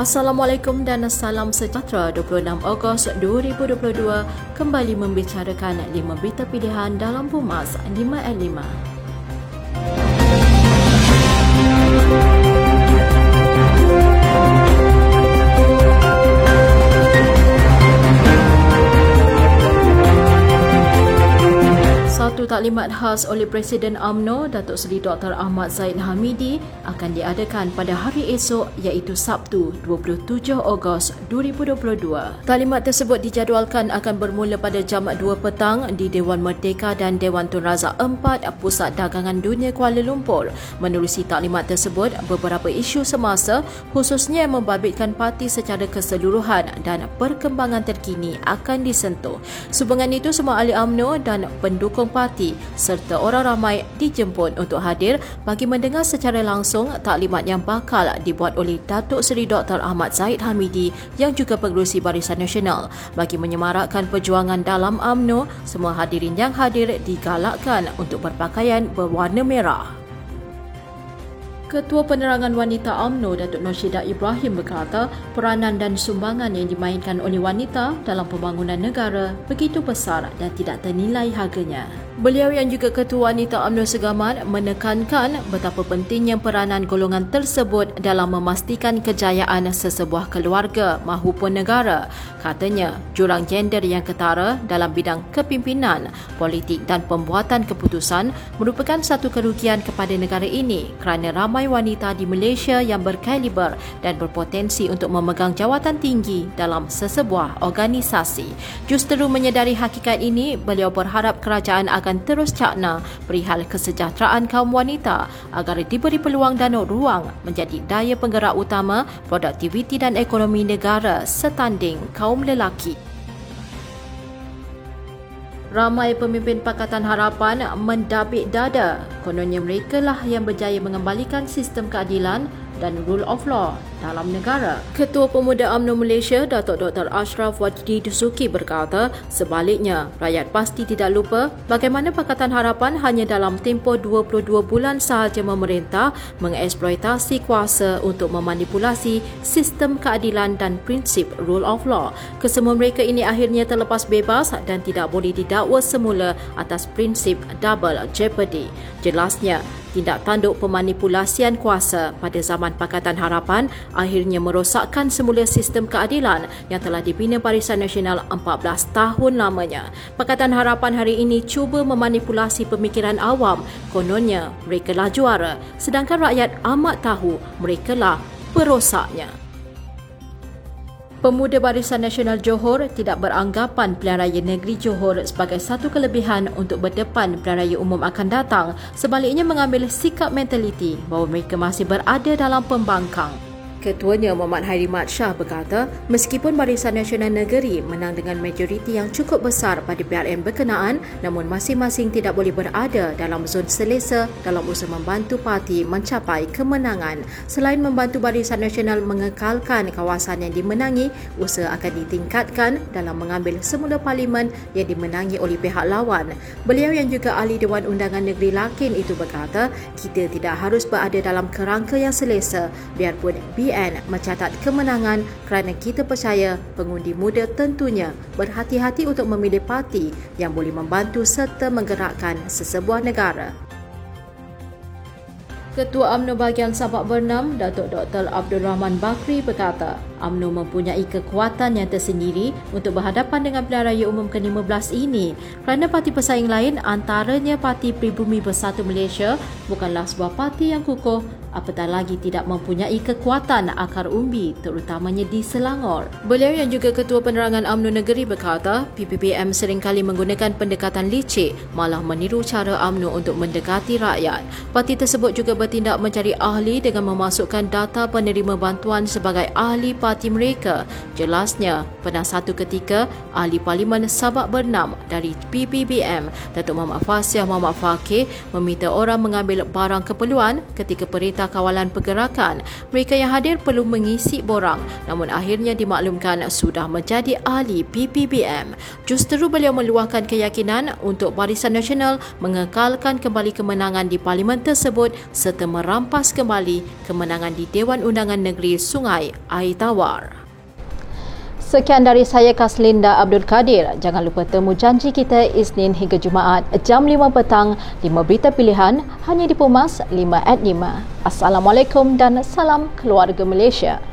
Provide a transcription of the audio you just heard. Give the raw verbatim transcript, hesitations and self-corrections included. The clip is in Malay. Assalamualaikum dan salam sejahtera. Dua puluh enam Ogos dua ribu dua puluh dua kembali membicarakan lima berita pilihan dalam Pumas lima N lima. Satu taklimat khas oleh Presiden U M N O Datuk Seri Doktor Ahmad Zahid Hamidi akan diadakan pada hari esok iaitu Sabtu dua puluh tujuh Ogos dua ribu dua puluh dua. Taklimat tersebut dijadualkan akan bermula pada jam dua petang di Dewan Merdeka dan Dewan Tun Razak empat Pusat Dagangan Dunia Kuala Lumpur. Menerusi taklimat tersebut, beberapa isu semasa khususnya membabitkan parti secara keseluruhan dan perkembangan terkini akan disentuh. Sumbangan itu semua ahli U M N O dan pendukung parti serta orang ramai dijemput untuk hadir bagi mendengar secara langsung taklimat yang bakal dibuat oleh Datuk Seri Doktor Ahmad Zahid Hamidi yang juga pengerusi Barisan Nasional. Bagi menyemarakkan perjuangan dalam U M N O, semua hadirin yang hadir digalakkan untuk berpakaian berwarna merah. Ketua Penerangan Wanita U M N O Datuk Noshida Ibrahim berkata peranan dan sumbangan yang dimainkan oleh wanita dalam pembangunan negara begitu besar dan tidak ternilai harganya. Beliau yang juga Ketua Wanita U M N O Segamat menekankan betapa pentingnya peranan golongan tersebut dalam memastikan kejayaan sesebuah keluarga maupun negara. Katanya, jurang gender yang ketara dalam bidang kepimpinan, politik dan pembuatan keputusan merupakan satu kerugian kepada negara ini kerana ramai wanita di Malaysia yang berkaliber dan berpotensi untuk memegang jawatan tinggi dalam sesebuah organisasi. Justeru menyedari hakikat ini, beliau berharap kerajaan akan terus cakna perihal kesejahteraan kaum wanita agar diberi peluang dan ruang menjadi daya penggerak utama produktiviti dan ekonomi negara setanding kaum lelaki. Ramai pemimpin Pakatan Harapan mendabik dada. Kononnya mereka lah yang berjaya mengembalikan sistem keadilan dan rule of law dalam negara. Ketua Pemuda U M N O Malaysia Datuk Doktor Ashraf Wajdi Dusuki berkata, sebaliknya, rakyat pasti tidak lupa bagaimana Pakatan Harapan hanya dalam tempoh dua puluh dua bulan sahaja memerintah mengeksploitasi kuasa untuk memanipulasi sistem keadilan dan prinsip rule of law. Kesemua mereka ini akhirnya terlepas bebas dan tidak boleh didakwa semula atas prinsip double jeopardy. Jelasnya, tindak tanduk pemanipulasian kuasa pada zaman Pakatan Harapan akhirnya merosakkan semula sistem keadilan yang telah dibina Barisan Nasional empat belas tahun lamanya. Pakatan Harapan hari ini cuba memanipulasi pemikiran awam, kononnya merekalah juara, sedangkan rakyat amat tahu merekalah perosaknya. Pemuda Barisan Nasional Johor tidak beranggapan pilihan raya negeri Johor sebagai satu kelebihan untuk berdepan pilihan raya umum akan datang, sebaliknya mengambil sikap mentaliti bahawa mereka masih berada dalam pembangkang. Ketuanya Mohd Hairi Mat Shah berkata, meskipun Barisan Nasional Negeri menang dengan majoriti yang cukup besar pada P R N berkenaan, namun masing-masing tidak boleh berada dalam zon selesa dalam usaha membantu parti mencapai kemenangan. Selain membantu Barisan Nasional mengekalkan kawasan yang dimenangi, usaha akan ditingkatkan dalam mengambil semula parlimen yang dimenangi oleh pihak lawan. Beliau yang juga ahli Dewan Undangan Negeri Lakin itu berkata, kita tidak harus berada dalam kerangka yang selesa biarpun B mencatat kemenangan kerana kita percaya pengundi muda tentunya berhati-hati untuk memilih parti yang boleh membantu serta menggerakkan sesebuah negara. Ketua U M N O Bahagian Sabak Bernam, Datuk Doktor Abdul Rahman Bakri berkata, U M N O mempunyai kekuatan yang tersendiri untuk berhadapan dengan pilihan raya umum ke lima belas ini kerana parti pesaing lain antaranya Parti Peribumi Bersatu Malaysia bukanlah sebuah parti yang kukuh, apatah lagi tidak mempunyai kekuatan akar umbi terutamanya di Selangor. Beliau yang juga Ketua Penerangan U M N O Negeri berkata, P P P M seringkali menggunakan pendekatan licik malah meniru cara U M N O untuk mendekati rakyat. Parti tersebut juga bertindak mencari ahli dengan memasukkan data penerima bantuan sebagai ahli parti mereka. Jelasnya, pernah satu ketika ahli parlimen Sabak Bernam dari P P P M Datuk Muhammad Fasyah Muhammad Fakir meminta orang mengambil barang keperluan ketika perintah kawalan pergerakan. Mereka yang hadir perlu mengisi borang namun akhirnya dimaklumkan sudah menjadi ahli P P B M. Justeru beliau meluahkan keyakinan untuk Barisan Nasional mengekalkan kembali kemenangan di parlimen tersebut serta serta merampas kembali kemenangan di Dewan Undangan Negeri Sungai Air Tawar. Sekian dari saya, Kaslinda Abdul Kadir. Jangan lupa temu janji kita Isnin hingga Jumaat jam lima petang, lima berita pilihan hanya di Pumas lima at lima. Assalamualaikum dan salam keluarga Malaysia.